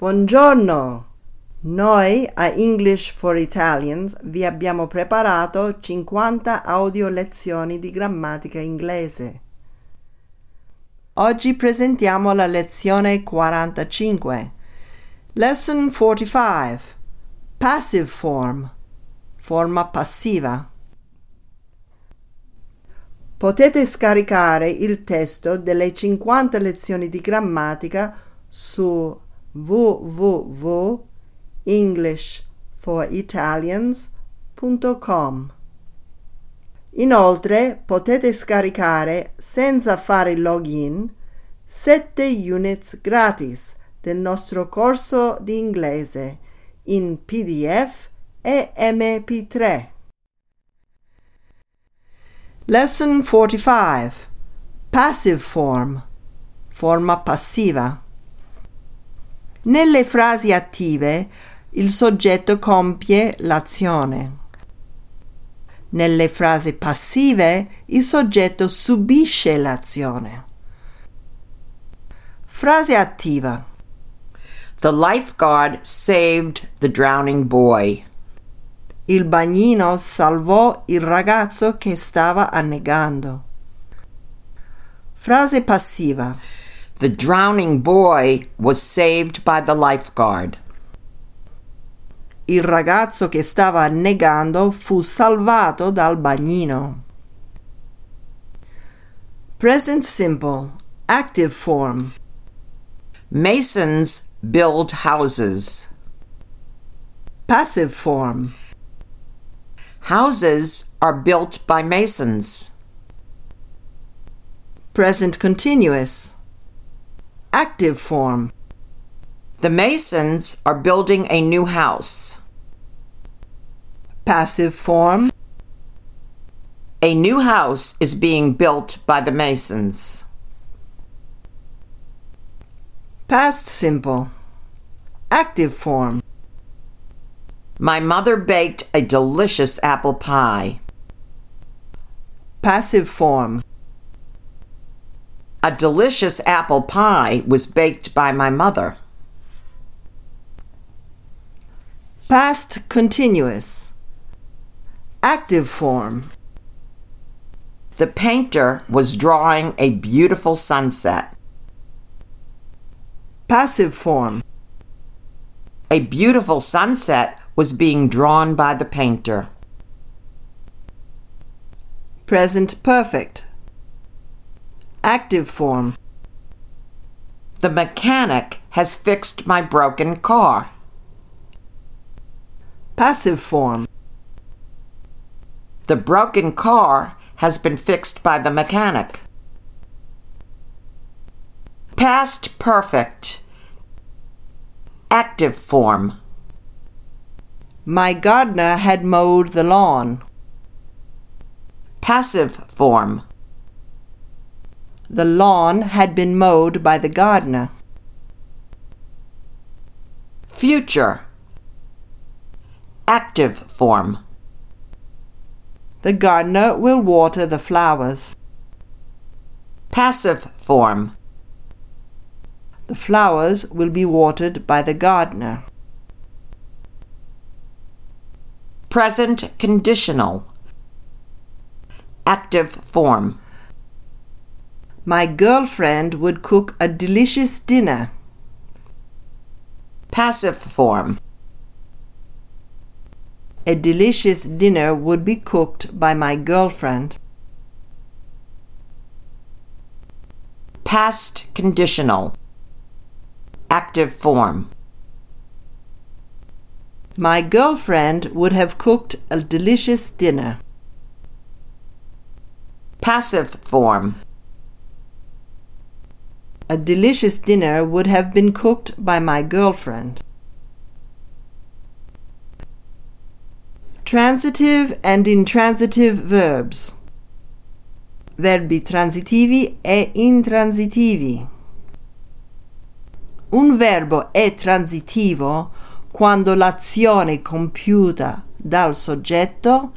Buongiorno! Noi a English for Italians vi abbiamo preparato 50 audio lezioni di grammatica inglese. Oggi presentiamo la lezione 45. Lesson 45. Passive form. Forma passiva. Potete scaricare il testo delle 50 lezioni di grammatica su www.englishforitalians.com. Inoltre potete scaricare senza fare login 7 units gratis del nostro corso di inglese in PDF e MP3. Lesson 45. Passive form. Forma passiva. Nelle frasi attive il soggetto compie l'azione. Nelle frasi passive il soggetto subisce l'azione. Frase attiva. The lifeguard saved the drowning boy. Il bagnino salvò il ragazzo che stava annegando. Frase passiva. The drowning boy was saved by the lifeguard. Il ragazzo che stava annegando fu salvato dal bagnino. Present simple, active form. Masons build houses. Passive form. Houses are built by masons. Present continuous. Active form. The masons are building a new house. Passive form. A new house is being built by the masons. Past simple. Active form. My mother baked a delicious apple pie. Passive form. A delicious apple pie was baked by my mother. Past continuous. Active form. The painter was drawing a beautiful sunset. Passive form. A beautiful sunset was being drawn by the painter. Present perfect. Active form. The mechanic has fixed my broken car. Passive form. The broken car has been fixed by the mechanic. Past perfect. Active form. My gardener had mowed the lawn. Passive form. The lawn had been mowed by the gardener. Future. Active form. The gardener will water the flowers. Passive form. The flowers will be watered by the gardener. Present conditional. Active form. My girlfriend would cook a delicious dinner. Passive form. A delicious dinner would be cooked by my girlfriend. Past conditional. Active form. My girlfriend would have cooked a delicious dinner. Passive form. A delicious dinner would have been cooked by my girlfriend. Transitive and intransitive verbs. Verbi transitivi e intransitivi. Un verbo è transitivo quando l'azione compiuta dal soggetto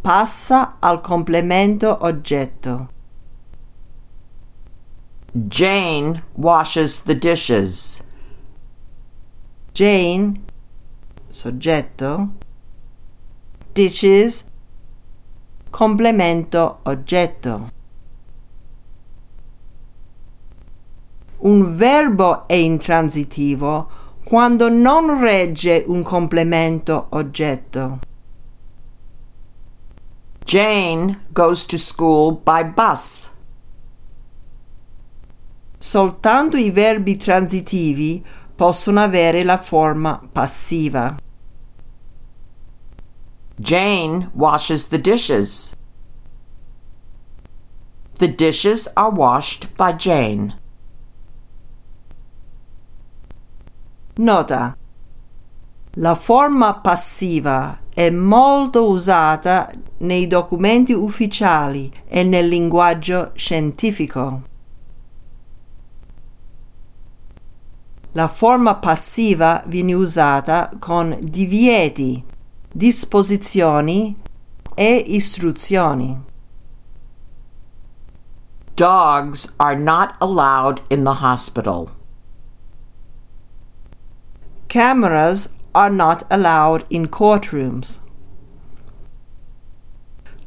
passa al complemento oggetto. Jane washes the dishes. Jane, soggetto, dishes, complemento oggetto. Un verbo è intransitivo quando non regge un complemento oggetto. Jane goes to school by bus. Soltanto i verbi transitivi possono avere la forma passiva. Jane washes the dishes. The dishes are washed by Jane. Nota: la forma passiva è molto usata nei documenti ufficiali e nel linguaggio scientifico. La forma passiva viene usata con divieti, disposizioni e istruzioni. Dogs are not allowed in the hospital. Cameras are not allowed in courtrooms.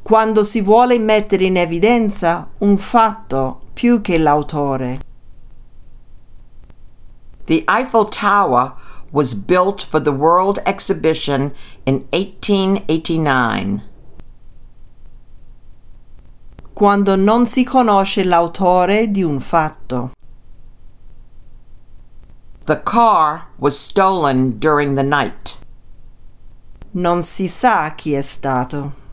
Quando si vuole mettere in evidenza un fatto più che l'autore. The Eiffel Tower was built for the World Exhibition in 1889. Quando non si conosce l'autore di un fatto. The car was stolen during the night. Non si sa chi è stato.